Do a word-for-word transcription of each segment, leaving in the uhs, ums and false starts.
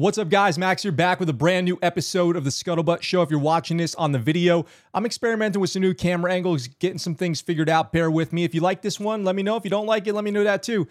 What's up, guys? Max here, back with a brand new episode of the Scuttlebutt Show. If you're watching this on the video, I'm experimenting with some new camera angles, getting some things figured out. Bear with me. If you like this one, let me know. If you don't like it, let me know that too.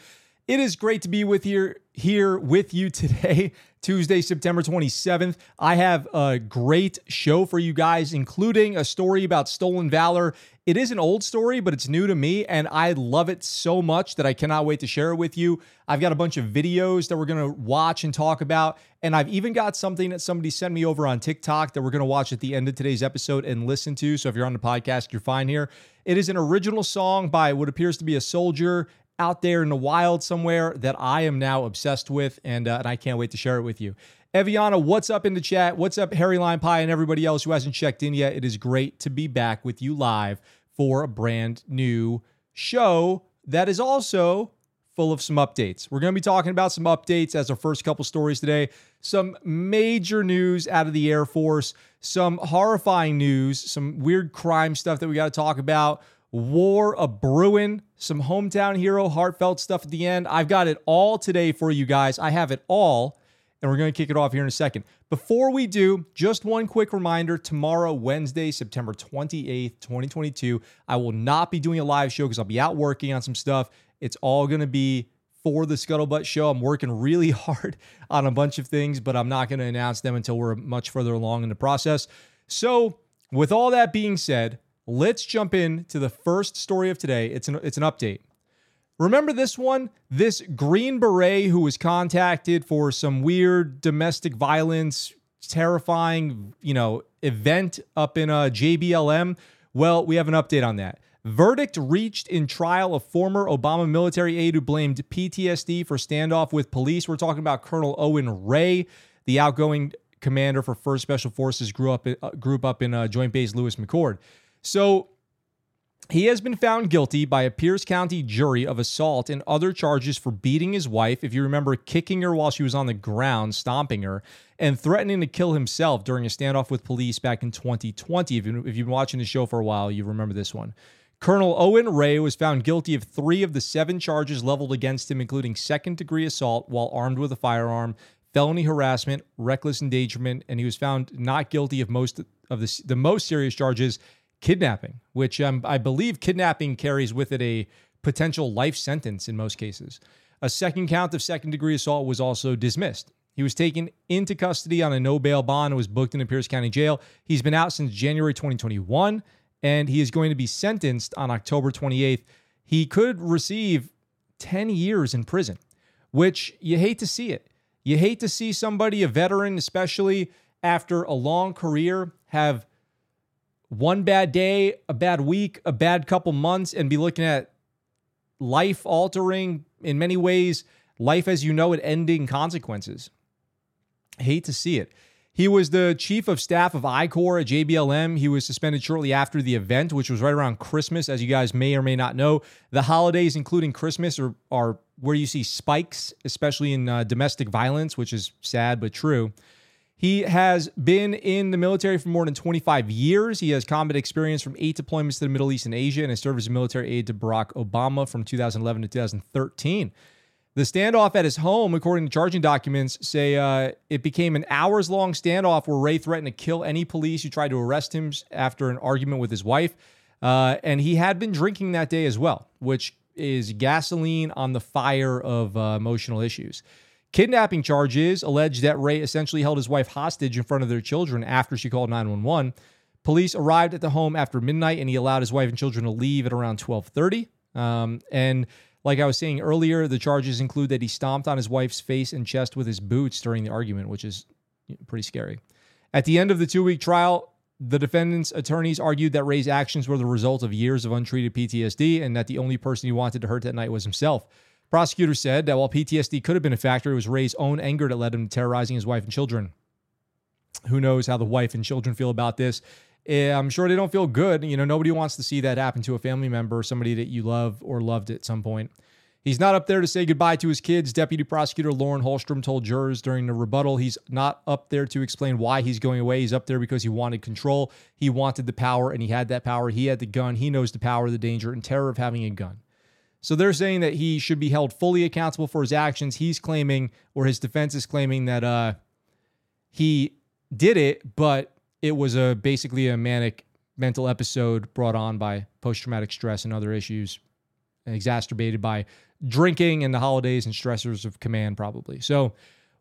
It is great to be with here, here with you today, Tuesday, September twenty-seventh. I have a great show for you guys, including a story about stolen valor. It is an old story, but it's new to me, and I love it so much that I cannot wait to share it with you. I've got a bunch of videos that we're going to watch and talk about, and I've even got something that somebody sent me over on TikTok that we're going to watch at the end of today's episode and listen to, so if you're on the podcast, you're fine here. It is an original song by what appears to be a soldier out there in the wild somewhere that I am now obsessed with, and, uh, and I can't wait to share it with you. Eviana, what's up in the chat? What's up, Harry Lime Pie, and everybody else who hasn't checked in yet? It is great to be back with you live for a brand new show that is also full of some updates. We're going to be talking about some updates as our first couple stories today, some major news out of the Air Force, some horrifying news, some weird crime stuff that we got to talk about, war a brewing, some hometown hero, heartfelt stuff at the end. I've got it all today for you guys. I have it all, and we're going to kick it off here in a second. Before we do, just one quick reminder. Tomorrow, Wednesday, September twenty-eighth, twenty twenty-two, I will not be doing a live show because I'll be out working on some stuff. It's all going to be for the Scuttlebutt Show. I'm working really hard on a bunch of things, but I'm not going to announce them until we're much further along in the process. So with all that being said, let's jump in to the first story of today. It's an, it's an update. Remember this one? This Green Beret who was contacted for some weird domestic violence, terrifying, you know, event up in uh, J B L M. Well, we have an update on that. Verdict reached in trial of former Obama military aide who blamed P T S D for standoff with police. We're talking about Colonel Owen Ray, the outgoing commander for first Special Forces grew up, uh, group up in uh, Joint Base Lewis-McChord. So he has been found guilty by a Pierce County jury of assault and other charges for beating his wife, if you remember, kicking her while she was on the ground, stomping her, and threatening to kill himself during a standoff with police back in twenty twenty. If you've been watching the show for a while, you remember this one. Colonel Owen Ray was found guilty of three of the seven charges leveled against him, including second-degree assault while armed with a firearm, felony harassment, reckless endangerment, and he was found not guilty of most of the, the most serious charges, kidnapping, which um, I believe kidnapping carries with it a potential life sentence in most cases. A second count of second-degree assault was also dismissed. He was taken into custody on a no-bail bond and was booked in the Pierce County Jail. He's been out since January twenty twenty-one, and he is going to be sentenced on October twenty-eighth. He could receive ten years in prison, which you hate to see it. You hate to see somebody, a veteran especially, after a long career, have one bad day, a bad week, a bad couple months, and be looking at life-altering, in many ways, life as you know it, ending consequences. I hate to see it. He was the chief of staff of I Corps at J B L M. He was suspended shortly after the event, which was right around Christmas, as you guys may or may not know. The holidays, including Christmas, are, are where you see spikes, especially in uh, domestic violence, which is sad but true. He has been in the military for more than twenty-five years. He has combat experience from eight deployments to the Middle East and Asia and has served as a military aide to Barack Obama from two thousand eleven to two thousand thirteen. The standoff at his home, according to charging documents, say uh, it became an hours-long standoff where Ray threatened to kill any police who tried to arrest him after an argument with his wife. Uh, and he had been drinking that day as well, which is gasoline on the fire of uh, emotional issues. Kidnapping charges allege that Ray essentially held his wife hostage in front of their children after she called nine one one. Police arrived at the home after midnight, and he allowed his wife and children to leave at around twelve thirty. Um, and like I was saying earlier, the charges include that he stomped on his wife's face and chest with his boots during the argument, which is pretty scary. At the end of the two-week trial, the defendant's attorneys argued that Ray's actions were the result of years of untreated P T S D and that the only person he wanted to hurt that night was himself. Prosecutors said that while P T S D could have been a factor, it was Ray's own anger that led him to terrorizing his wife and children. Who knows how the wife and children feel about this? I'm sure they don't feel good. You know, nobody wants to see that happen to a family member, somebody that you love or loved at some point. He's not up there to say goodbye to his kids. Deputy Prosecutor Lauren Holstrom told jurors during the rebuttal he's not up there to explain why he's going away. He's up there because he wanted control. He wanted the power, and he had that power. He had the gun. He knows the power, the danger, and terror of having a gun. So they're saying that he should be held fully accountable for his actions. He's claiming, or his defense is claiming, that uh, he did it, but it was a basically a manic mental episode brought on by post-traumatic stress and other issues, and exacerbated by drinking and the holidays and stressors of command, probably. So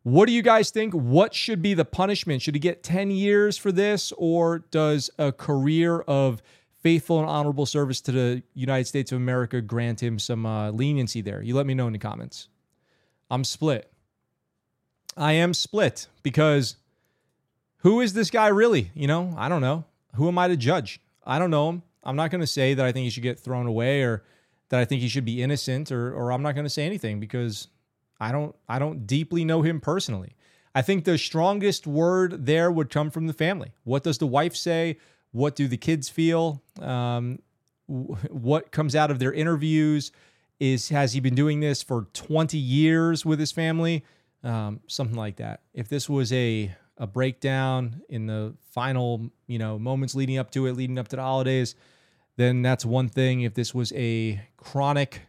what do you guys think? What should be the punishment? Should he get ten years for this, or does a career of faithful and honorable service to the United States of America grant him some uh, leniency there? You let me know in the comments. I'm split. I am split because who is this guy really? You know, I don't know. Who am I to judge? I don't know him. I'm not going to say that I think he should get thrown away or that I think he should be innocent, or or I'm not going to say anything because I don't I don't deeply know him personally. I think the strongest word there would come from the family. What does the wife say? What do the kids feel? Um, what comes out of their interviews? Is has he been doing this for twenty years with his family? Um, something like that. If this was a a breakdown in the final, you know, moments leading up to it, leading up to the holidays, then that's one thing. If this was a chronic,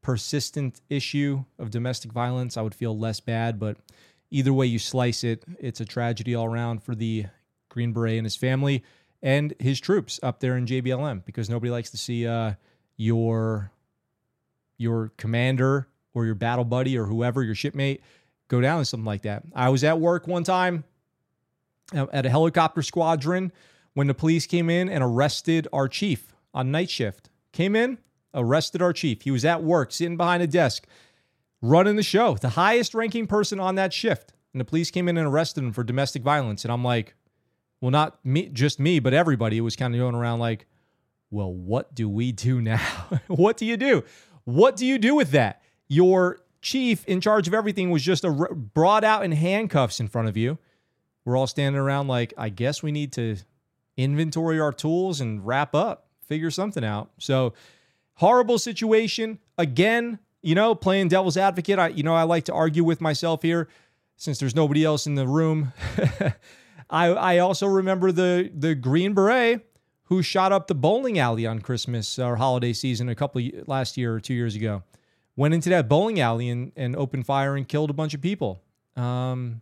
persistent issue of domestic violence, I would feel less bad. But either way you slice it, it's a tragedy all around for the Green Beret and his family and his troops up there in J B L M, because nobody likes to see uh, your your commander or your battle buddy or whoever, your shipmate, go down to something like that. I was at work one time at a helicopter squadron when the police came in and arrested our chief on night shift. Came in, arrested our chief. He was at work, sitting behind a desk, running the show, the highest ranking person on that shift. And the police came in and arrested him for domestic violence. And I'm like, well, not me, just me, but everybody was kind of going around like, well, what do we do now? What do you do? What do you do with that? Your chief in charge of everything was just a r- brought out in handcuffs in front of you. We're all standing around like, I guess we need to inventory our tools and wrap up, figure something out. So horrible situation. Again, you know, playing devil's advocate. I, you know, I like to argue with myself here since there's nobody else in the room. I, I also remember the, the Green Beret who shot up the bowling alley on Christmas or holiday season a couple of, last year or two years ago. Went into that bowling alley and, and opened fire and killed a bunch of people. Um,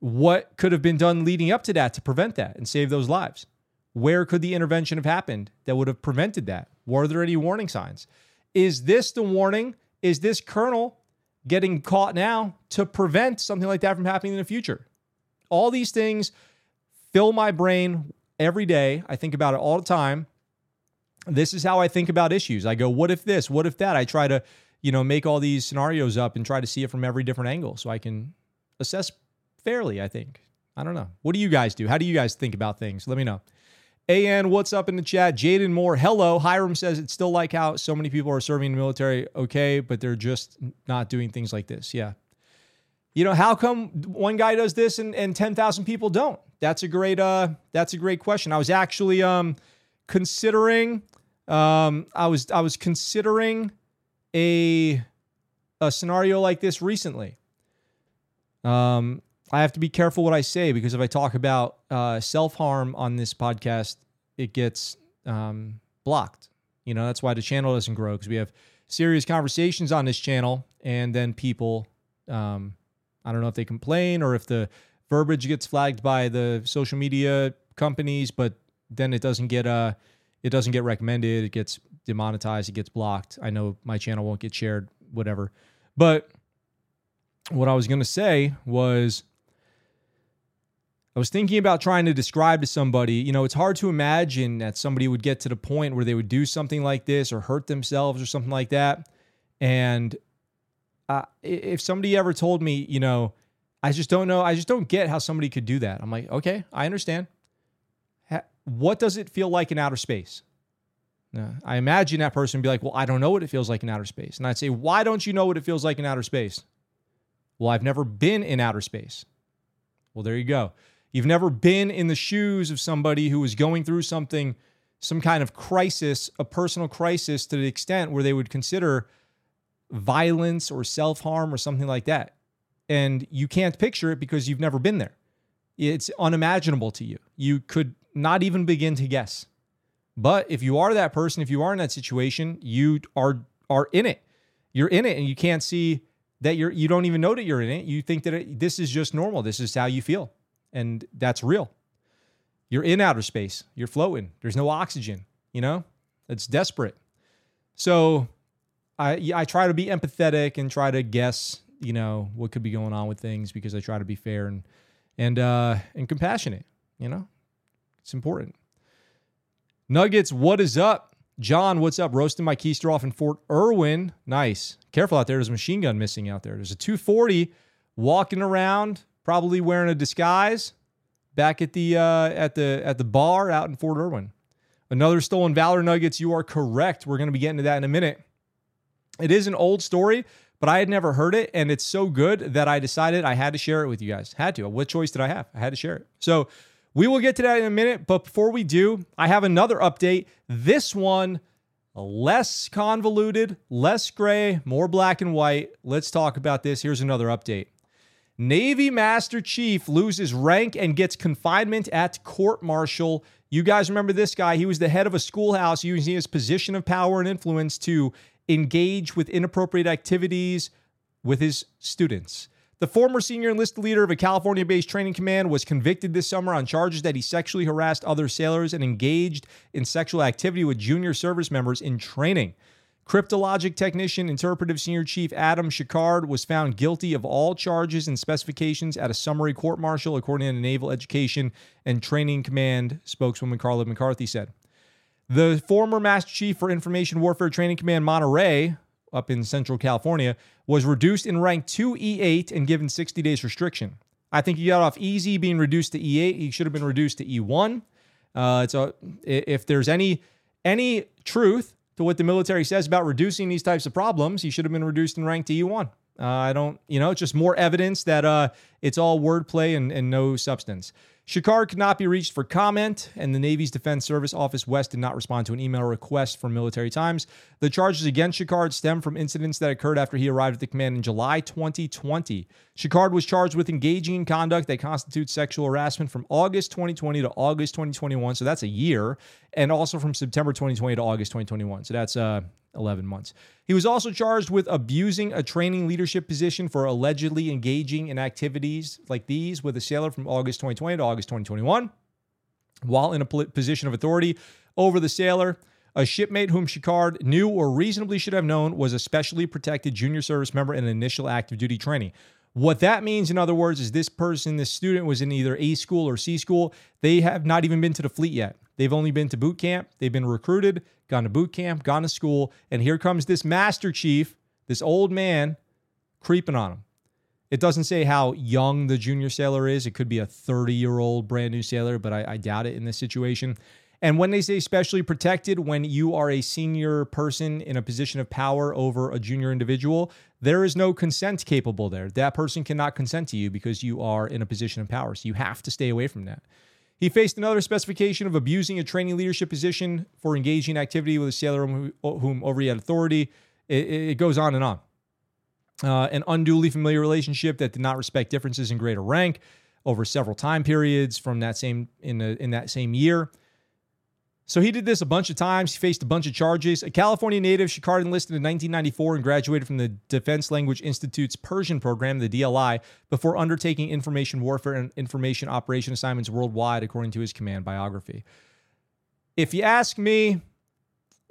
what could have been done leading up to that to prevent that and save those lives? Where could the intervention have happened that would have prevented that? Were there any warning signs? Is this the warning? Is this colonel getting caught now to prevent something like that from happening in the future? All these things fill my brain every day. I think about it all the time. This is how I think about issues. I go, what if this? What if that? I try to, you know, make all these scenarios up and try to see it from every different angle so I can assess fairly, I think. I don't know. What do you guys do? How do you guys think about things? Let me know. A N, what's up in the chat? Jaden Moore, hello. Hiram says it's still like how so many people are serving in the military, okay, but they're just not doing things like this. Yeah. You know, how come one guy does this and, and ten thousand people don't? That's a great uh, that's a great question. I was actually um, considering um, I was I was considering a a scenario like this recently. Um, I have to be careful what I say because if I talk about uh, self-harm on this podcast, it gets um, blocked. You know, that's why the channel doesn't grow, because we have serious conversations on this channel, and then people, um, I don't know if they complain or if the verbiage gets flagged by the social media companies, but then it doesn't get uh, it doesn't get recommended. It gets demonetized. It gets blocked. I know my channel won't get shared, whatever. But what I was going to say was, I was thinking about trying to describe to somebody, you know, it's hard to imagine that somebody would get to the point where they would do something like this or hurt themselves or something like that. And uh, if somebody ever told me, you know, I just don't know, I just don't get how somebody could do that. I'm like, okay, I understand. What does it feel like in outer space? Now, I imagine that person would be like, well, I don't know what it feels like in outer space. And I'd say, why don't you know what it feels like in outer space? Well, I've never been in outer space. Well, there you go. You've never been in the shoes of somebody who is going through something, some kind of crisis, a personal crisis to the extent where they would consider violence or self-harm or something like that. And you can't picture it because you've never been there. It's unimaginable to you. You could not even begin to guess. But if you are that person, if you are in that situation, you are are in it. You're in it and you can't see that you're, you don't even know that you're in it. You think that it, this is just normal. This is how you feel. And that's real. You're in outer space. You're floating. There's no oxygen, you know? It's desperate. So I, I try to be empathetic and try to guess, you know, what could be going on with things, because I try to be fair and, and, uh, and compassionate, you know? It's important. Nuggets, what is up? John, what's up? Roasting my keister off in Fort Irwin. Nice. Careful out there. There's a machine gun missing out there. There's a two forty walking around, probably wearing a disguise, back at the uh, at the at the bar out in Fort Irwin. Another stolen valor, Nuggets. You are correct. We're going to be getting to that in a minute. It is an old story, but I had never heard it, and it's so good that I decided I had to share it with you guys. Had to. What choice did I have? I had to share it. So we will get to that in a minute, but before we do, I have another update. This one, less convoluted, less gray, more black and white. Let's talk about this. Here's another update. Navy Master Chief loses rank and gets confinement at court-martial. You guys remember this guy. He was the head of a schoolhouse using his position of power and influence to engage with inappropriate activities with his students. The former senior enlisted leader of a California-based training command was convicted this summer on charges that he sexually harassed other sailors and engaged in sexual activity with junior service members in training. Cryptologic technician, interpretive senior chief Adam Shikard was found guilty of all charges and specifications at a summary court-martial, according to Naval Education and Training Command spokeswoman Carla McCarthy said. The former Master Chief for Information Warfare Training Command Monterey, up in Central California, was reduced in rank to E eight and given sixty days restriction. I think he got off easy being reduced to E eight. He should have been reduced to E one. Uh, it's a, if there's any any truth to what the military says about reducing these types of problems, he should have been reduced in rank to E one. Uh, I don't, you know, it's just more evidence that uh, it's all wordplay and, and no substance. Shikard could not be reached for comment, and the Navy's Defense Service Office West did not respond to an email request from Military Times. The charges against Shikard stem from incidents that occurred after he arrived at the command in July twenty twenty. Shikard was charged with engaging in conduct that constitutes sexual harassment from August twenty twenty to August twenty twenty-one, so that's a year, and also from September twenty twenty to August twenty twenty-one, so that's uh, eleven months. He was also charged with abusing a training leadership position for allegedly engaging in activities like these with a sailor from August twenty twenty to August twenty twenty-one while in a position of authority over the sailor. A shipmate whom Shikard knew or reasonably should have known was a specially protected junior service member in initial active duty training. What that means, in other words, is this person, this student, was in either A school or C school. They have not even been to the fleet yet. They've only been to boot camp. They've been recruited, gone to boot camp, gone to school, and here comes this Master Chief, this old man, creeping on him. It doesn't say how young the junior sailor is. It could be a thirty-year-old brand new sailor, but I, I doubt it in this situation. And when they say specially protected, when you are a senior person in a position of power over a junior individual, there is no consent capable there. That person cannot consent to you because you are in a position of power. So you have to stay away from that. He faced another specification of abusing a training leadership position for engaging activity with a sailor whom, whom over he had authority. It, it goes on and on. Uh, an unduly familiar relationship that did not respect differences in grade or rank over several time periods from that same in, the, in that same year. So he did this a bunch of times. He faced a bunch of charges. A California native, Shikard enlisted in nineteen ninety-four and graduated from the Defense Language Institute's Persian program, the D L I, before undertaking information warfare and information operation assignments worldwide, according to his command biography. If you ask me,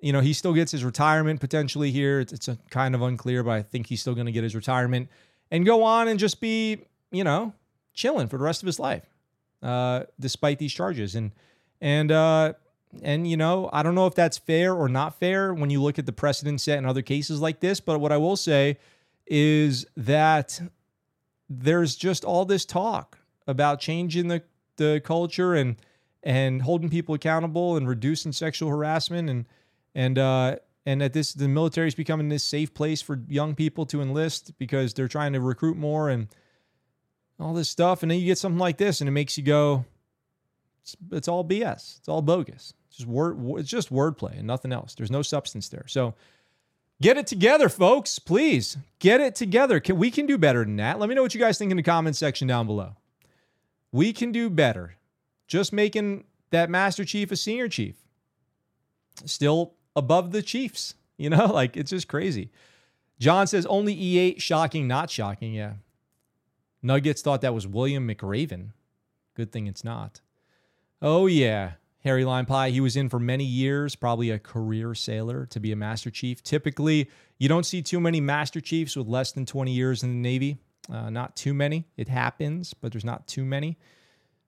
you know, he still gets his retirement potentially here. It's, it's a kind of unclear, but I think he's still going to get his retirement and go on and just be, you know, chilling for the rest of his life, uh, despite these charges. And, and, uh, And, you know, I don't know if that's fair or not fair when you look at the precedent set in other cases like this. But what I will say is that there's just all this talk about changing the, the culture and and holding people accountable and reducing sexual harassment. And and uh, and that this the military is becoming this safe place for young people to enlist because they're trying to recruit more and all this stuff. And then you get something like this and it makes you go, it's, it's all B S. It's all bogus. Just word, it's just wordplay and nothing else. There's no substance there. So get it together, folks. Please get it together. Can, we can do better than that. Let me know what you guys think in the comment section down below. We can do better. Just making that Master Chief a senior chief. Still above the chiefs. You know, like it's just crazy. John says, only E eight. Shocking, not shocking. Yeah. Nuggets thought that was William McRaven. Good thing it's not. Oh, yeah. Harry Lime Pie, he was in for many years, probably a career sailor to be a Master Chief. Typically, you don't see too many Master Chiefs with less than twenty years in the Navy. Uh, not too many. It happens, but there's not too many.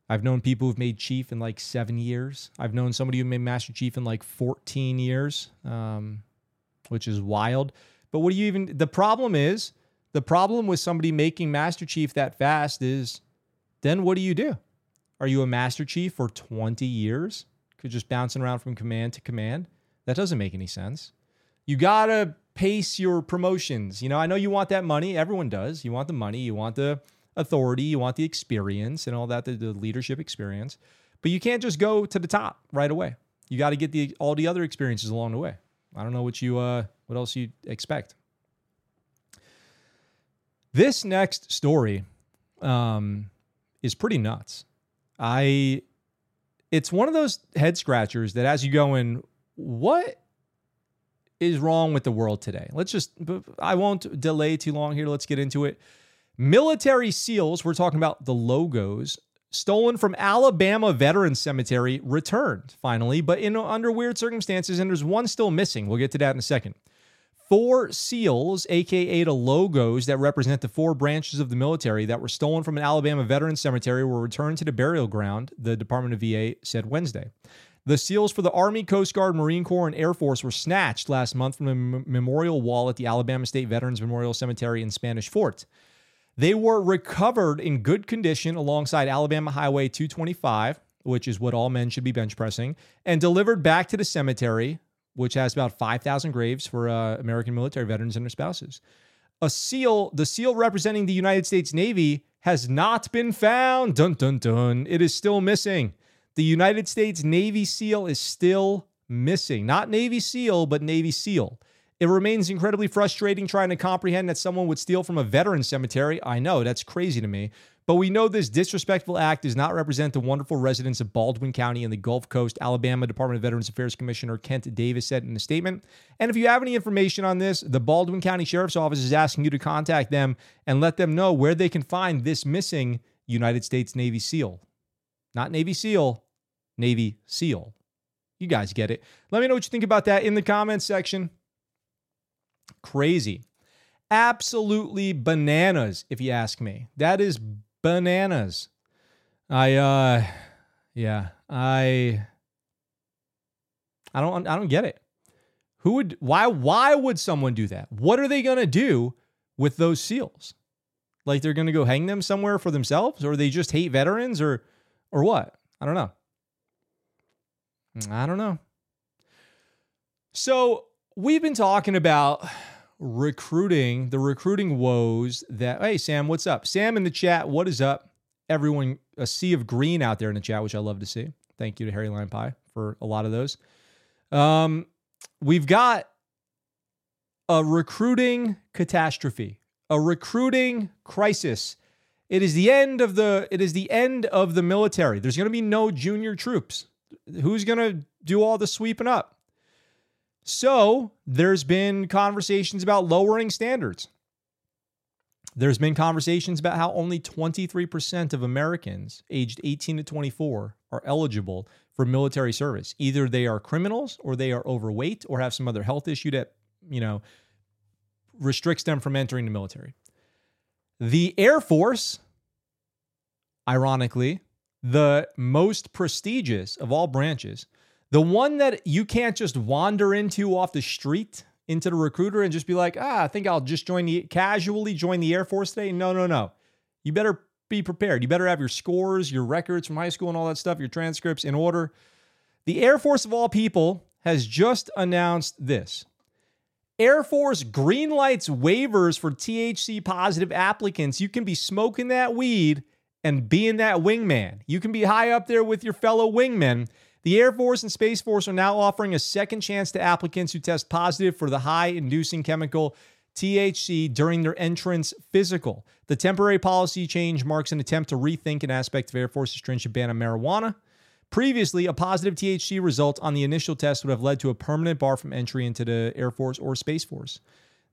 I've known people who've made Chief in like seven years. I've known somebody who made Master Chief in like fourteen years, um, which is wild. But what do you even... The problem is, the problem with somebody making Master Chief that fast is, then what do you do? Are you a Master Chief for twenty years? Could just bouncing around from command to command. That doesn't make any sense. You got to pace your promotions. You know, I know you want that money. Everyone does. You want the money. You want the authority. You want the experience and all that, the, the leadership experience. But you can't just go to the top right away. You got to get the all the other experiences along the way. I don't know what you uh, what else you expect. This next story um, is pretty nuts. I, it's one of those head scratchers that as you go in, what is wrong with the world today? Let's just, I won't delay too long here. Let's get into it. Military SEALs, we're talking about the logos, stolen from Alabama Veterans Cemetery, returned finally, but in under weird circumstances, and there's one still missing. We'll get to that in a second. Four SEALs, a k a the logos that represent the four branches of the military that were stolen from an Alabama Veterans Cemetery, were returned to the burial ground, the Department of V A said Wednesday. The SEALs for the Army, Coast Guard, Marine Corps, and Air Force were snatched last month from a m- memorial wall at the Alabama State Veterans Memorial Cemetery in Spanish Fort. They were recovered in good condition alongside Alabama Highway two twenty-five, which is what all men should be bench pressing, and delivered back to the cemetery, which has about five thousand graves for uh, American military veterans and their spouses. A SEAL, the SEAL representing the United States Navy, has not been found. Dun, dun, dun. It is still missing. The United States Navy SEAL is still missing. Not Navy SEAL, but Navy SEAL. It remains incredibly frustrating trying to comprehend that someone would steal from a veteran cemetery. I know, that's crazy to me. But we know this disrespectful act does not represent the wonderful residents of Baldwin County and the Gulf Coast. Alabama Department of Veterans Affairs Commissioner Kent Davis said in a statement. And if you have any information on this, the Baldwin County Sheriff's Office is asking you to contact them and let them know where they can find this missing United States Navy SEAL. Not Navy SEAL, Navy SEAL. You guys get it. Let me know what you think about that in the comments section. Crazy. Absolutely bananas, if you ask me. That is bananas. I, uh, yeah, I, I don't, I don't get it. Who would, why, why would someone do that? What are they going to do with those SEALs? Like they're going to go hang them somewhere for themselves, or they just hate veterans, or, or what? I don't know. I don't know. So we've been talking about recruiting, the recruiting woes that, hey, Sam, what's up? Sam in the chat, what is up? Everyone, a sea of green out there in the chat, which I love to see. Thank you to Harry Lime Pie for a lot of those. Um, we've got a recruiting catastrophe, a recruiting crisis. It is the end of the, it is the end of the military. There's going to be no junior troops. Who's going to do all the sweeping up? So there's been conversations about lowering standards. There's been conversations about how only twenty-three percent of Americans aged eighteen to twenty-four are eligible for military service. Either they are criminals, or they are overweight, or have some other health issue that, you know, restricts them from entering the military. The Air Force, ironically, the most prestigious of all branches, the one that you can't just wander into off the street into the recruiter and just be like, ah, I think I'll just join the casually join the Air Force today. No, no, no. You better be prepared. You better have your scores, your records from high school and all that stuff, your transcripts in order. The Air Force of all people has just announced this. Air Force greenlights waivers for T H C positive applicants. You can be smoking that weed and being that wingman. You can be high up there with your fellow wingmen. The Air Force and Space Force are now offering a second chance to applicants who test positive for the high-inducing chemical T H C during their entrance physical. The temporary policy change marks an attempt to rethink an aspect of Air Force's stringent ban on marijuana. Previously, a positive T H C result on the initial test would have led to a permanent bar from entry into the Air Force or Space Force.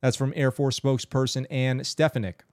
That's from Air Force spokesperson Ann Stefanik.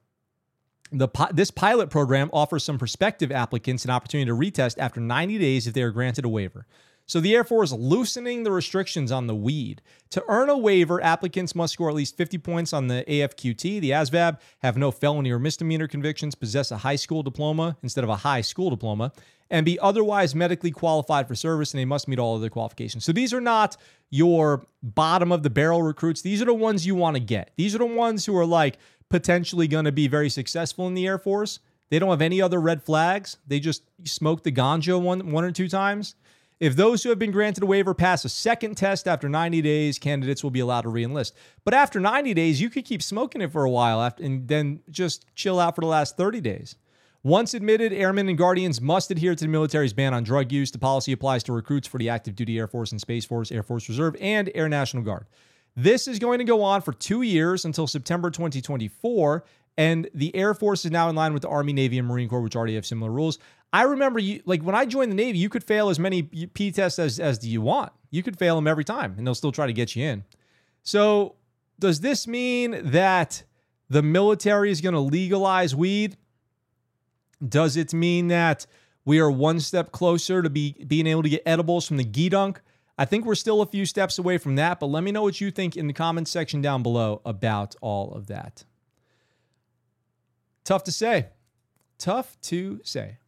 The, this pilot program offers some prospective applicants an opportunity to retest after ninety days if they are granted a waiver. So the Air Force is loosening the restrictions on the weed. To earn a waiver, applicants must score at least fifty points on the A F Q T, the A S V A B, have no felony or misdemeanor convictions, possess a high school diploma instead of a high school diploma, and be otherwise medically qualified for service, and they must meet all other qualifications. So these are not your bottom-of-the-barrel recruits. These are the ones you want to get. These are the ones who are, like, potentially going to be very successful in the Air Force. They don't have any other red flags. They just smoked the ganja one, one or two times. If those who have been granted a waiver pass a second test after ninety days, candidates will be allowed to re-enlist. But after ninety days, you could keep smoking it for a while after, and then just chill out for the last thirty days. Once admitted, airmen and guardians must adhere to the military's ban on drug use. The policy applies to recruits for the active duty Air Force and Space Force, Air Force Reserve, and Air National Guard. This is going to go on for two years until September twenty twenty-four, and the Air Force is now in line with the Army, Navy, and Marine Corps, which already have similar rules. I remember, you, like, when I joined the Navy, you could fail as many P-tests as, as you want. You could fail them every time, and they'll still try to get you in. So does this mean that the military is going to legalize weed? Does it mean that we are one step closer to be, being able to get edibles from the G-Dunk? I think we're still a few steps away from that, but let me know what you think in the comments section down below about all of that. Tough to say. Tough to say.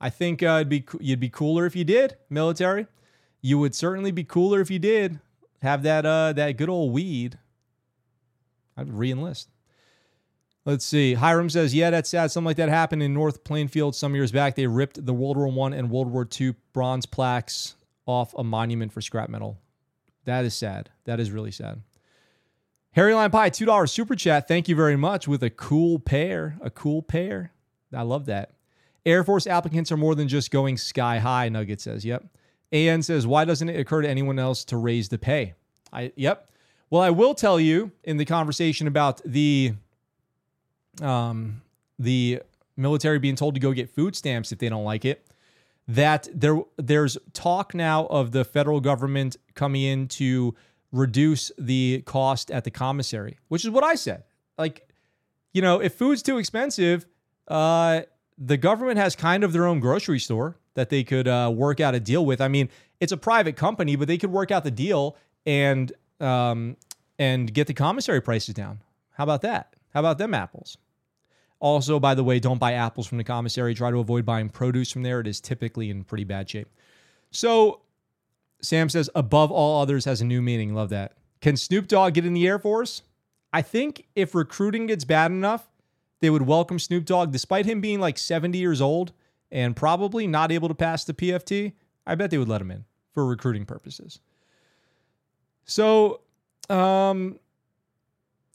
I think uh, it'd be you'd be cooler if you did, military. You would certainly be cooler if you did have that uh, that good old weed. I'd re-enlist. Let's see. Hiram says, yeah, that's sad. Something like that happened in North Plainfield some years back. They ripped the World War One and World War Two bronze plaques off a monument for scrap metal. That is sad. That is really sad. Harry Line Pie, two dollars super chat. Thank you very much with a cool pair. A cool pair. I love that. Air Force applicants are more than just going sky high, Nugget says. Yep. A N says, why doesn't it occur to anyone else to raise the pay? I Yep. Well, I will tell you in the conversation about the um, the military being told to go get food stamps if they don't like it, that there there's talk now of the federal government coming in to reduce the cost at the commissary, which is what I said. Like, you know, if food's too expensive, uh, the government has kind of their own grocery store that they could uh, work out a deal with. I mean, it's a private company, but they could work out the deal and um, and get the commissary prices down. How about that? How about them apples? Also, by the way, don't buy apples from the commissary. Try to avoid buying produce from there. It is typically in pretty bad shape. So Sam says, above all others has a new meaning. Love that. Can Snoop Dogg get in the Air Force? I think if recruiting gets bad enough, they would welcome Snoop Dogg, despite him being like seventy years old and probably not able to pass the P F T. I bet they would let him in for recruiting purposes. So um,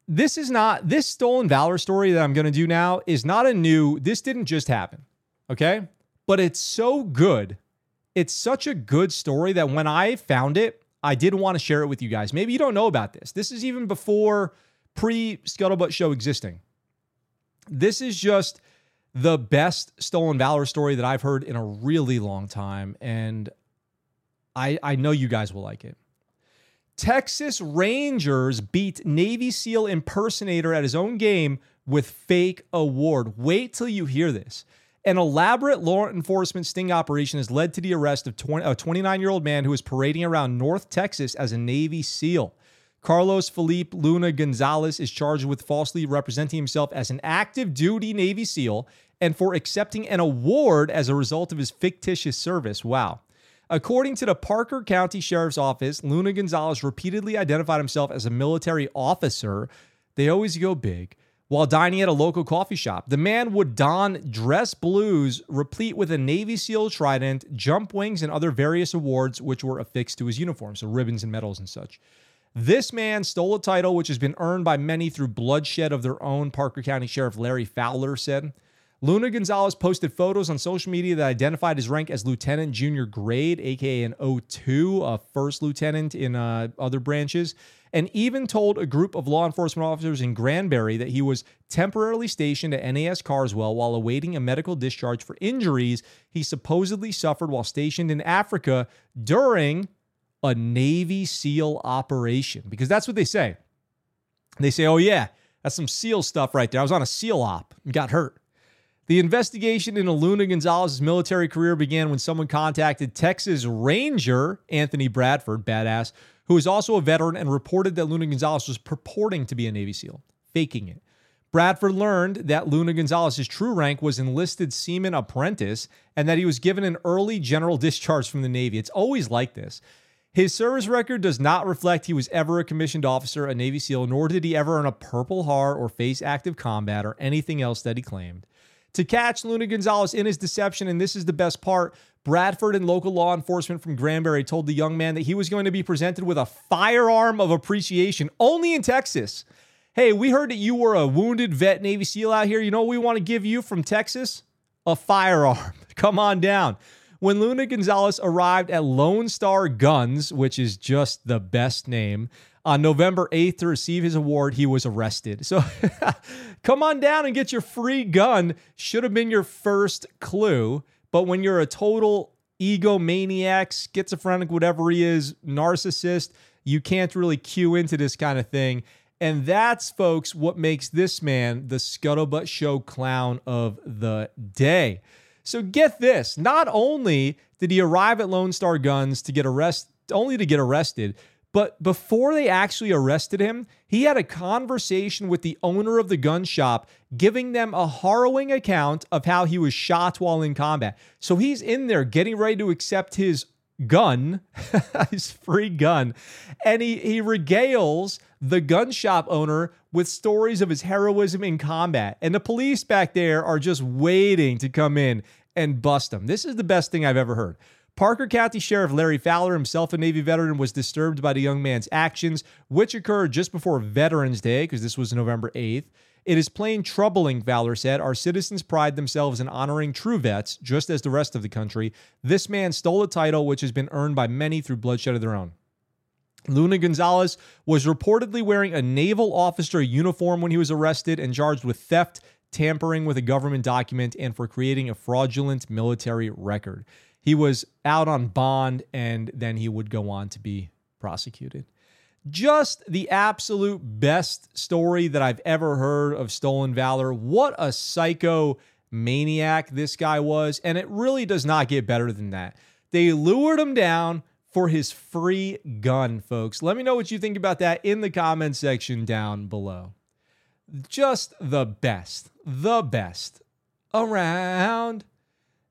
this is not, this stolen valor story that I'm going to do now is not a new, this didn't just happen, okay? But it's so good. It's such a good story that when I found it, I did want to share it with you guys. Maybe you don't know about this. This is even before pre-Scuttlebutt Show existing. This is just the best stolen valor story that I've heard in a really long time, and I, I know you guys will like it. Texas Rangers beat Navy SEAL impersonator at his own game with fake award. Wait till you hear this. An elaborate law enforcement sting operation has led to the arrest of twenty, a twenty-nine-year-old man who was parading around North Texas as a Navy SEAL. Carlos Felipe Luna Gonzalez is charged with falsely representing himself as an active duty Navy SEAL and for accepting an award as a result of his fictitious service. Wow. According to the Parker County Sheriff's Office, Luna Gonzalez repeatedly identified himself as a military officer. They always go big. While dining at a local coffee shop, the man would don dress blues replete with a Navy SEAL trident, jump wings, and other various awards which were affixed to his uniform, so ribbons and medals and such. This man stole a title which has been earned by many through bloodshed of their own, Parker County Sheriff Larry Fowler said. Luna Gonzalez posted photos on social media that identified his rank as lieutenant junior grade, aka an O two, a first lieutenant in uh, other branches, and even told a group of law enforcement officers in Granbury that he was temporarily stationed at N A S Carswell while awaiting a medical discharge for injuries he supposedly suffered while stationed in Africa during a Navy SEAL operation, because that's what they say. They say, oh yeah, that's some SEAL stuff right there. I was on a SEAL op and got hurt. The investigation into Luna Gonzalez's military career began when someone contacted Texas Ranger Anthony Bradford, badass, who is also a veteran, and reported that Luna Gonzalez was purporting to be a Navy SEAL, faking it. Bradford learned that Luna Gonzalez's true rank was enlisted seaman apprentice and that he was given an early general discharge from the Navy. It's always like this. His service record does not reflect he was ever a commissioned officer, a Navy SEAL, nor did he ever earn a Purple Heart or face active combat or anything else that he claimed. To catch Luna Gonzalez in his deception, and this is the best part, Bradford and local law enforcement from Granbury told the young man that he was going to be presented with a firearm of appreciation only in Texas. Hey, we heard that you were a wounded vet Navy SEAL out here. You know what we want to give you from Texas? A firearm. Come on down. When Luna Gonzalez arrived at Lone Star Guns, which is just the best name, on November eighth to receive his award, he was arrested. So come on down and get your free gun should have been your first clue. But when you're a total egomaniac, schizophrenic, whatever he is, narcissist, you can't really cue into this kind of thing. And that's, folks, what makes this man the Scuttlebutt Show clown of the day. So get this. Not only did he arrive at Lone Star Guns to get arrested, only to get arrested, but before they actually arrested him, he had a conversation with the owner of the gun shop, giving them a harrowing account of how he was shot while in combat. So he's in there getting ready to accept his gun, his free gun, and he, he regales the gun shop owner with stories of his heroism in combat. And the police back there are just waiting to come in and bust him. This is the best thing I've ever heard. Parker County Sheriff Larry Fowler, himself a Navy veteran, was disturbed by the young man's actions, which occurred just before Veterans Day, because this was November eighth. It is plain troubling, Fowler said. Our citizens pride themselves in honoring true vets, just as the rest of the country. This man stole a title which has been earned by many through bloodshed of their own. Luna Gonzalez was reportedly wearing a naval officer uniform when he was arrested and charged with theft, tampering with a government document, and for creating a fraudulent military record. He was out on bond, and then he would go on to be prosecuted. Just the absolute best story that I've ever heard of stolen valor. What a psycho maniac this guy was, and it really does not get better than that. They lured him down for his free gun, folks. Let me know what you think about that in the comment section down below. Just the best, the best around.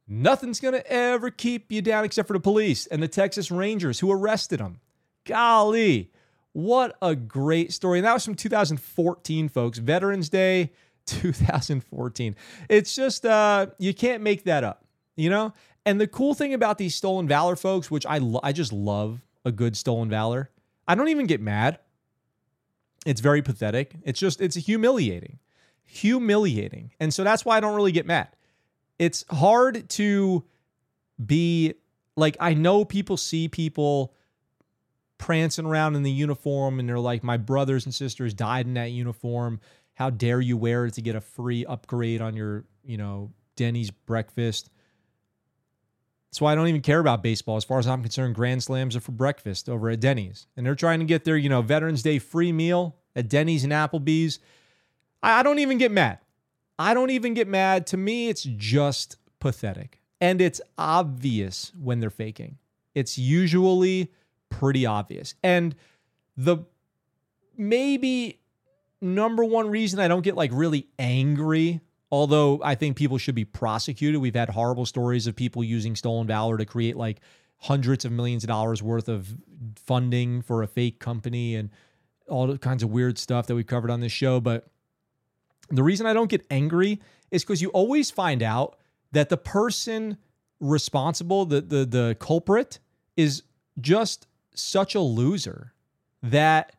Nothing's going to ever keep you down except for the police and the Texas Rangers who arrested him. Golly, what a great story. And that was from two thousand fourteen, folks. Veterans Day, two thousand fourteen. It's just, uh, you can't make that up, you know? And the cool thing about these stolen valor, folks, which I lo- I just love a good stolen valor. I don't even get mad. It's very pathetic. It's just, it's humiliating, humiliating. And so that's why I don't really get mad. It's hard to be like, I know people see people prancing around in the uniform and they're like, my brothers and sisters died in that uniform. How dare you wear it to get a free upgrade on your, you know, Denny's breakfast. That's why I don't even care about baseball. As far as I'm concerned, grand slams are for breakfast over at Denny's. And they're trying to get their, you know, Veterans Day free meal at Denny's and Applebee's. I, I don't even get mad. I don't even get mad. To me, it's just pathetic. And it's obvious when they're faking. It's usually pretty obvious. And the maybe number one reason I don't get like really angry, although I think people should be prosecuted. We've had horrible stories of people using stolen valor to create like hundreds of millions of dollars worth of funding for a fake company and all kinds of weird stuff that we've covered on this show. But the reason I don't get angry is because you always find out that the person responsible, the, the the culprit, is just such a loser that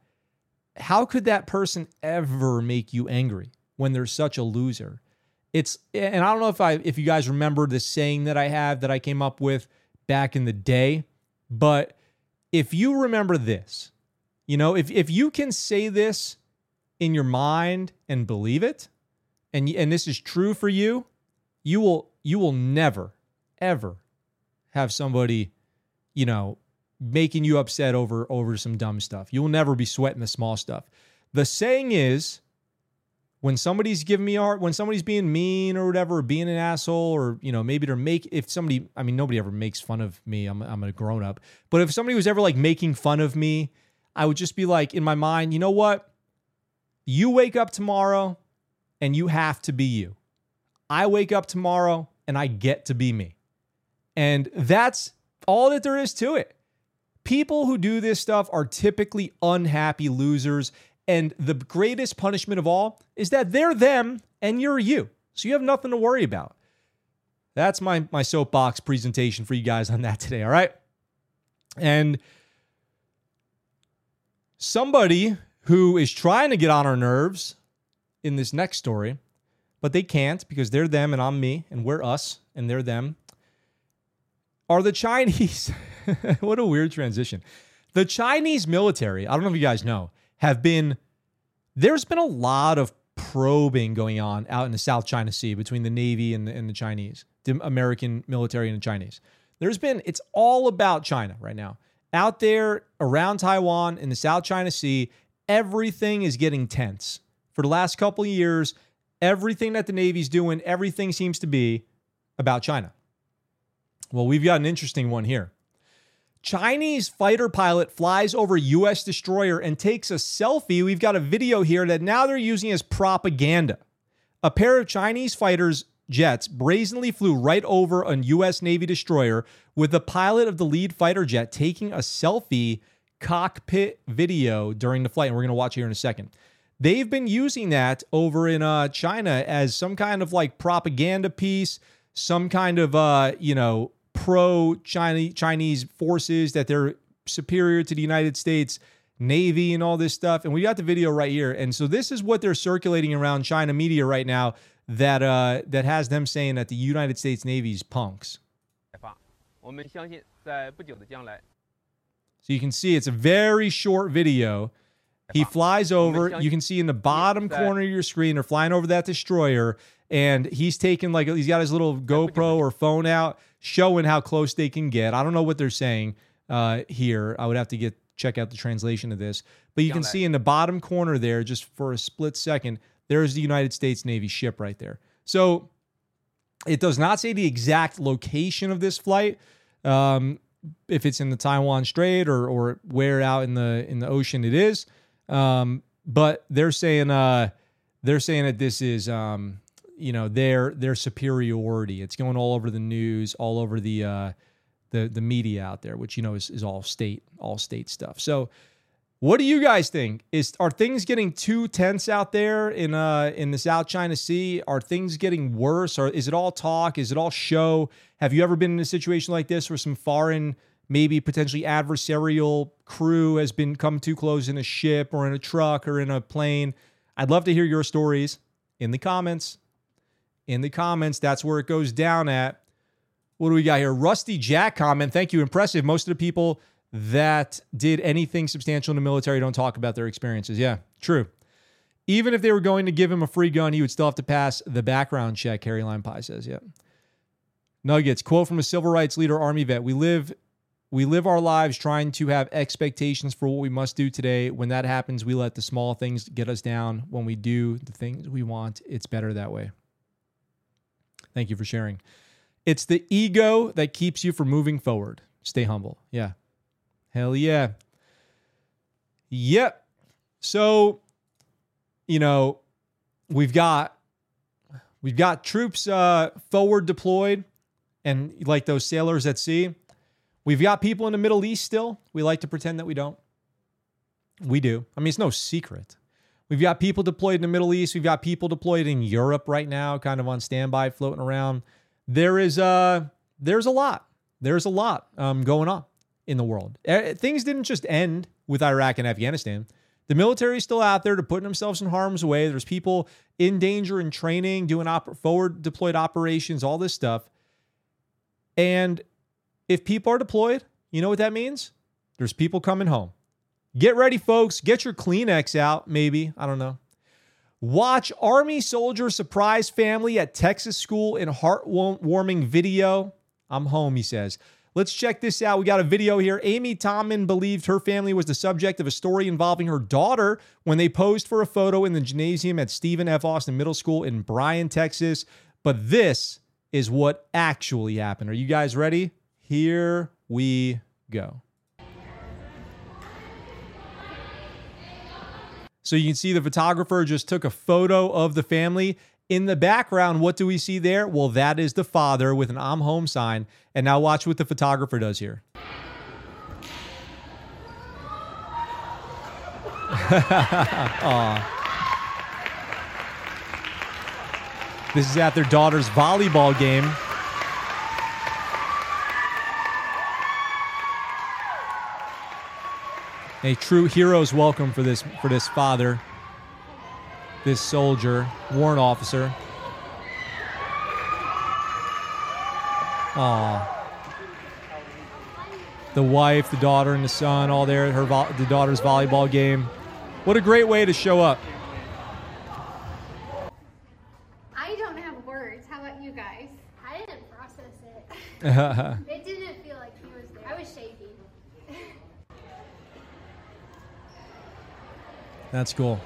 how could that person ever make you angry when they're such a loser? It's and I don't know if I if you guys remember this saying that I have that I came up with back in the day, but if you remember this, you know, if if you can say this in your mind and believe it, and and this is true for you, you will you will never, ever have somebody, you know, making you upset over over some dumb stuff. You will never be sweating the small stuff. The saying is, when somebody's giving me art, when somebody's being mean or whatever, being an asshole, or, you know, maybe they're make, if somebody, I mean, nobody ever makes fun of me. I'm, I'm a grown up. But if somebody was ever like making fun of me, I would just be like, in my mind, you know what? You wake up tomorrow and you have to be you. I wake up tomorrow and I get to be me. And that's all that there is to it. People who do this stuff are typically unhappy losers. And the greatest punishment of all is that they're them and you're you. So you have nothing to worry about. That's my, my soapbox presentation for you guys on that today, all right? And somebody who is trying to get on our nerves in this next story, but they can't because they're them and I'm me and we're us and they're them, are the Chinese. What a weird transition. The Chinese military, I don't know if you guys know, have been, there's been a lot of probing going on out in the South China Sea between the Navy and the, and the Chinese, the American military and the Chinese. There's been, it's all about China right now. Out there around Taiwan in the South China Sea, everything is getting tense. For the last couple of years, everything that the Navy's doing, everything seems to be about China. Well, we've got an interesting one here. Chinese fighter pilot flies over U S destroyer and takes a selfie. We've got a video here that now they're using as propaganda. A pair of Chinese fighters' jets brazenly flew right over a U S Navy destroyer with the pilot of the lead fighter jet taking a selfie cockpit video during the flight. And we're going to watch it here in a second. They've been using that over in uh, China as some kind of like propaganda piece, some kind of, uh, you know, pro-Chinese Chinese forces that they're superior to the United States Navy and all this stuff. And we got the video right here. And so this is what they're circulating around China media right now that uh, that has them saying that the United States Navy's punks. So you can see it's a very short video. He flies over. You can see in the bottom corner of your screen, they're flying over that destroyer. And he's taking like, he's got his little GoPro or phone out, showing how close they can get. I don't know what they're saying uh, here. I would have to get check out the translation of this. But you can see in the bottom corner there, just for a split second, there's the United States Navy ship right there. So it does not say the exact location of this flight, um, if it's in the Taiwan Strait or or where out in the in the ocean it is. Um, but they're saying uh, they're saying that this is. Um, you know, their, their superiority. It's going all over the news, all over the, uh, the, the media out there, which, you know, is, is all state, all state stuff. So what do you guys think? Is, are things getting too tense out there in, uh, in the South China Sea? Are things getting worse? Or is it all talk? Is it all show? Have you ever been in a situation like this where some foreign, maybe potentially adversarial crew has been come too close in a ship or in a truck or in a plane? I'd love to hear your stories in the comments. In the comments, that's where it goes down at. What do we got here? Rusty Jack comment. Thank you. Impressive. Most of the people that did anything substantial in the military don't talk about their experiences. Yeah, true. Even if they were going to give him a free gun, he would still have to pass the background check, Harry Lime Pie says. Yeah. Nuggets. Quote from a civil rights leader, Army vet. We live, we live our lives trying to have expectations for what we must do today. When that happens, we let the small things get us down. When we do the things we want, it's better that way. Thank you for sharing. It's the ego that keeps you from moving forward. Stay humble. Yeah. Hell yeah. Yep. So, you know, we've got we've got troops uh, forward deployed and like those sailors at sea. We've got people in the Middle East still. We like to pretend that we don't. We do. I mean, it's no secret. We've got people deployed in the Middle East. We've got people deployed in Europe right now, kind of on standby, floating around. There is a, there's a lot. There's a lot um, going on in the world. Things didn't just end with Iraq and Afghanistan. The military is still out there to putting themselves in harm's way. There's people in danger in training, doing op- forward deployed operations, all this stuff. And if people are deployed, you know what that means? There's people coming home. Get ready, folks. Get your Kleenex out, maybe. I don't know. Watch Army soldier surprise family at Texas school in heartwarming video. I'm home, he says. Let's check this out. We got a video here. Amy Tomlin believed her family was the subject of a story involving her daughter when they posed for a photo in the gymnasium at Stephen F. Austin Middle School in Bryan, Texas. But this is what actually happened. Are you guys ready? Here we go. So you can see the photographer just took a photo of the family. In the background, what do we see there? Well, that is the father with an I'm home sign. And now watch what the photographer does here. This is at their daughter's volleyball game. A true hero's welcome for this for this father, this soldier, warrant officer. Aw. The wife, the daughter, and the son all there at her vo- the daughter's volleyball game. What a great way to show up. I don't have words. How about you guys? I didn't process it. It didn't feel like he was there. I was shaking. That's cool.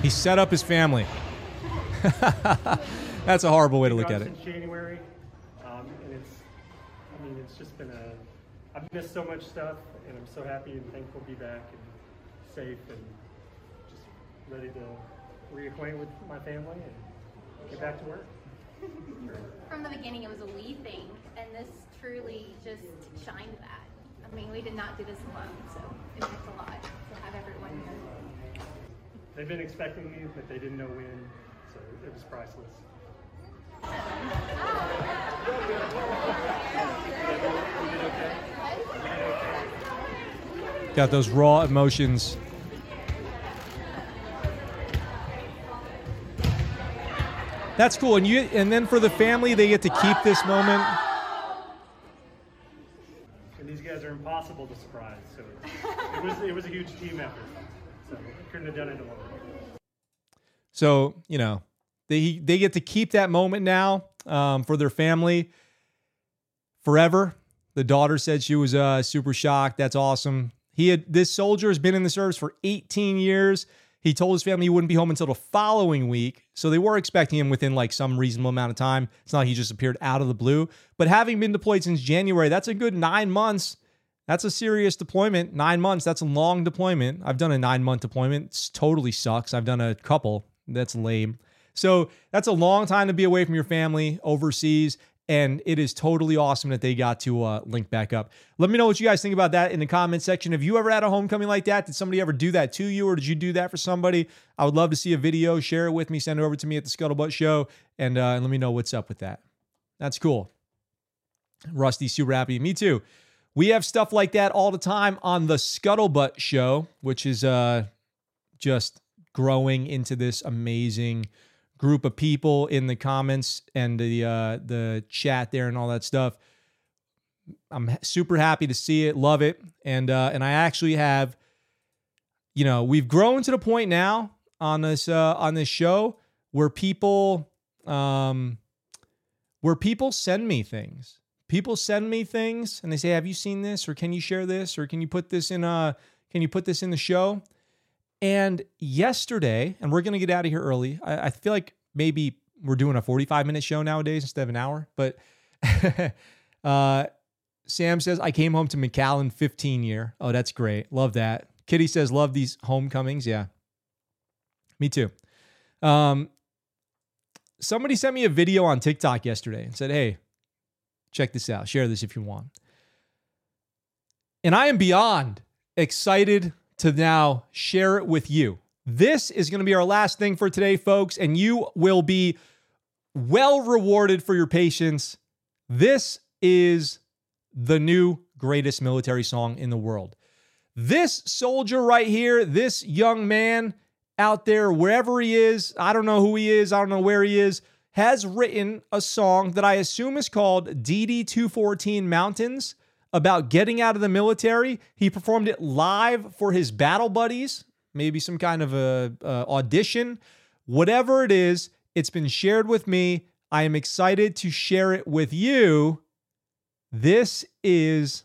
He set up his family. That's a horrible way to look at it. Since January, um, and it's, I mean, it's just been a, I've missed so much stuff, and I'm so happy and thankful to be back and safe and just ready to reacquaint with my family and get back to work. From the beginning, it was a we thing, and this truly just shined that. I mean, we did not do this alone, so it takes a lot to have everyone here. They've been expecting me, but they didn't know when, so it was priceless. Got those raw emotions. That's cool, and you, and then for the family, they get to keep this moment. Are impossible to surprise, so it was it was a huge team effort, so I couldn't have done it alone. So you know they they get to keep that moment now um for their family forever. The daughter said she was uh super shocked. That's awesome. He had this soldier has been in the service for eighteen years. He told his family he wouldn't be home until the following week, so they were expecting him within like some reasonable amount of time. It's not like he just appeared out of the blue, but having been deployed since January, that's a good nine months. That's a serious deployment. Nine months, that's a long deployment. I've done a nine-month deployment. It totally sucks. I've done a couple. That's lame. So that's a long time to be away from your family overseas, and it is totally awesome that they got to uh, link back up. Let me know what you guys think about that in the comment section. Have you ever had a homecoming like that? Did somebody ever do that to you, or did you do that for somebody? I would love to see a video. Share it with me. Send it over to me at the Scuttlebutt Show, and, uh, and let me know what's up with that. That's cool. Rusty, super happy. Me too. We have stuff like that all the time on the Scuttlebutt Show, which is uh, just growing into this amazing group of people in the comments and the uh, the chat there and all that stuff. I'm super happy to see it, love it, and uh, and I actually have, you know, we've grown to the point now on this uh, on this show where people um, where people send me things. People send me things and they say, "Have you seen this? Or can you share this? Or can you put this in uh can you put this in the show?" And yesterday, and we're going to get out of here early. I, I feel like maybe we're doing a forty-five minute show nowadays instead of an hour. But uh, Sam says, I came home to McAllen fifteen year. Oh, that's great. Love that. Kitty says, love these homecomings. Yeah, me too. Um, somebody sent me a video on TikTok yesterday and said, hey, check this out. Share this if you want. And I am beyond excited to now share it with you. This is going to be our last thing for today, folks, and you will be well rewarded for your patience. This is the new greatest military song in the world. This soldier right here, this young man out there, wherever he is, I don't know who he is, I don't know where he is, has written a song that I assume is called D D two fourteen Mountains, about getting out of the military. He performed it live for his battle buddies, maybe some kind of a, a audition. Whatever it is, it's been shared with me. I am excited to share it with you. This is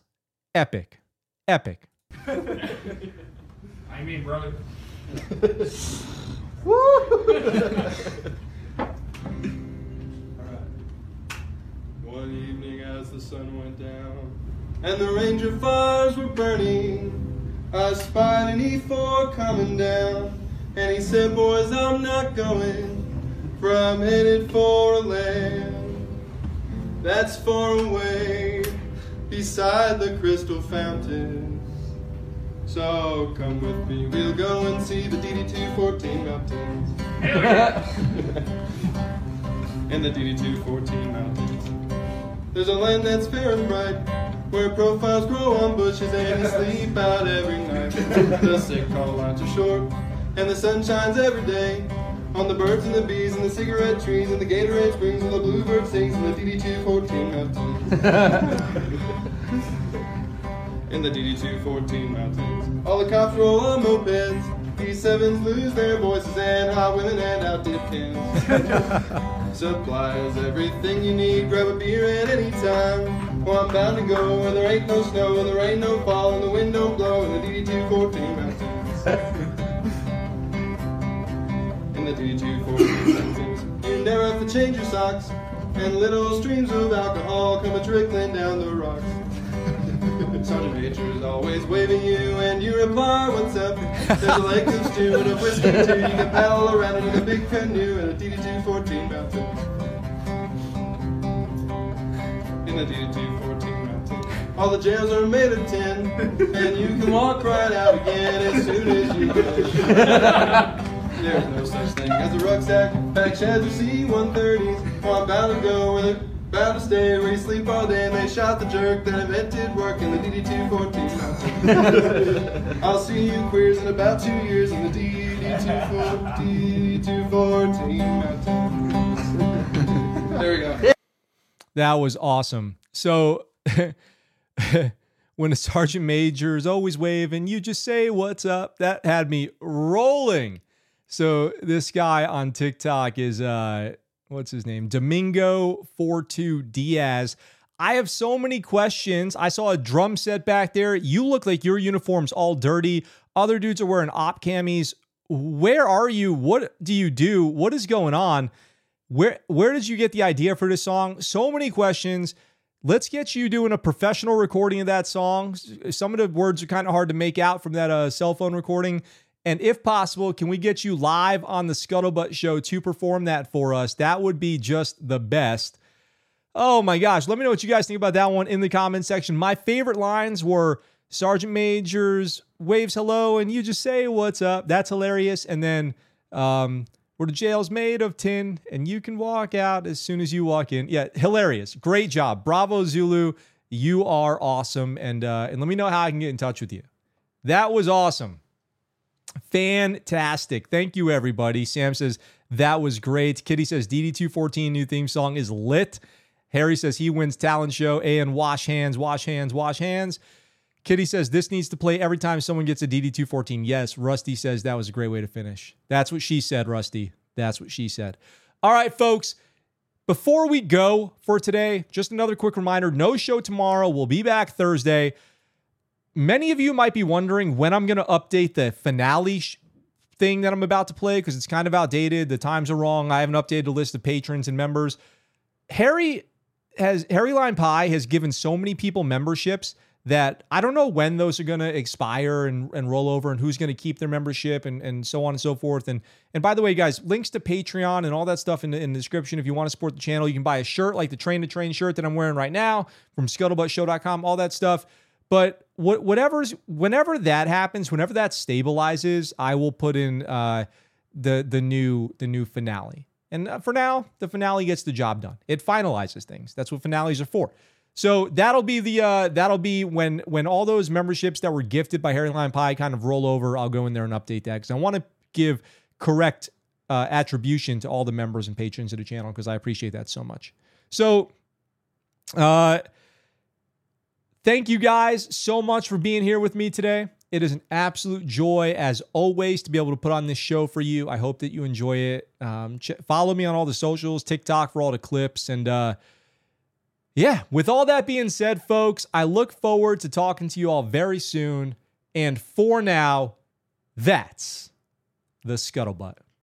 epic. Epic. I mean, brother. Woo! All right. One evening as the sun went down and the Ranger fires were burning, I spied an E four coming down, and he said, boys, I'm not going, for I'm headed for a land that's far away beside the crystal fountain. So come with me, we'll go and see the D D two fourteen mountains. Hell yeah. And the D D two fourteen mountains. There's a land that's fair and bright, where profiles grow on bushes and they sleep out every night. The sick call lines are short, and the sun shines every day on the birds and the bees and the cigarette trees and the Gatorade springs and the bluebird sings and the D D two fourteen mountains. In the D D two fourteen mountains, all the cops roll on mopeds, D sevens lose their voices, and hot women hand out dip cans. Supplies, everything you need, grab a beer at any time. Well, I'm bound to go where there ain't no snow, and there ain't no fall, and the wind don't blow, in the D D two fourteen mountains. In the D D two fourteen mountains, you never have to change your socks, and little streams of alcohol come a-trickling down the rocks. Sergeant Major is always waving you, and you reply, what's up? There's a lake of stew and a whiskey too. You can paddle around it in a big canoe in a D D two fourteen mountain. In the D D two fourteen mountain. All the jails are made of tin, and you can walk right out again as soon as you finish. There's no such thing as a rucksack, back sheds or C one thirties. Well, I'm bound to go where they're bound to stay, where you sleep all day, and they shot the jerk that invented work in the D D two fourteen. I'll see you queers in about two years in the D D two fourteen. There we go. That was awesome. So when a sergeant major is always waving, you just say, what's up? That had me rolling. So this guy on TikTok is... uh. What's his name? Domingo forty-two Diaz. I have so many questions. I saw a drum set back there. You look like your uniform's all dirty. Other dudes are wearing op camis. Where are you? What do you do? What is going on? Where, where did you get the idea for this song? So many questions. Let's get you doing a professional recording of that song. Some of the words are kind of hard to make out from that uh, cell phone recording. And if possible, can we get you live on the Scuttlebutt Show to perform that for us? That would be just the best. Oh my gosh. Let me know what you guys think about that one in the comment section. My favorite lines were Sergeant Major's waves hello and you just say, what's up? That's hilarious. And then um, where the jail's made of tin and you can walk out as soon as you walk in. Yeah, hilarious. Great job. Bravo, Zulu. You are awesome. And, uh, and let me know how I can get in touch with you. That was awesome. Fantastic. Thank you, everybody. Sam says, that was great. Kitty says, D D two fourteen new theme song is lit. Harry says, he wins talent show. And wash hands, wash hands, wash hands. Kitty says, this needs to play every time someone gets a D D two fourteen. Yes, Rusty says, that was a great way to finish. That's what she said, Rusty. That's what she said. All right, folks. Before we go for today, just another quick reminder. No show tomorrow. We'll be back Thursday. Many of you might be wondering when I'm going to update the finale sh- thing that I'm about to play because it's kind of outdated. The times are wrong. I haven't updated a list of patrons and members. Harry has Harry Lime Pie has given so many people memberships that I don't know when those are going to expire and, and roll over and who's going to keep their membership and, and so on and so forth. And and by the way, guys, links to Patreon and all that stuff in the, in the description. If you want to support the channel, you can buy a shirt like the Train to Train shirt that I'm wearing right now from scuttlebutt show dot com, all that stuff. But whatever's, whenever that happens, whenever that stabilizes, I will put in uh, the the new the new finale. And for now, the finale gets the job done. It finalizes things. That's what finales are for. So that'll be the uh, that'll be when when all those memberships that were gifted by Harry Lime Pie kind of roll over. I'll go in there and update that because I want to give correct uh, attribution to all the members and patrons of the channel because I appreciate that so much. So. Uh, Thank you guys so much for being here with me today. It is an absolute joy, as always, to be able to put on this show for you. I hope that you enjoy it. Um, ch- follow me on all the socials, TikTok for all the clips. And uh, yeah, with all that being said, folks, I look forward to talking to you all very soon. And for now, that's the Scuttlebutt.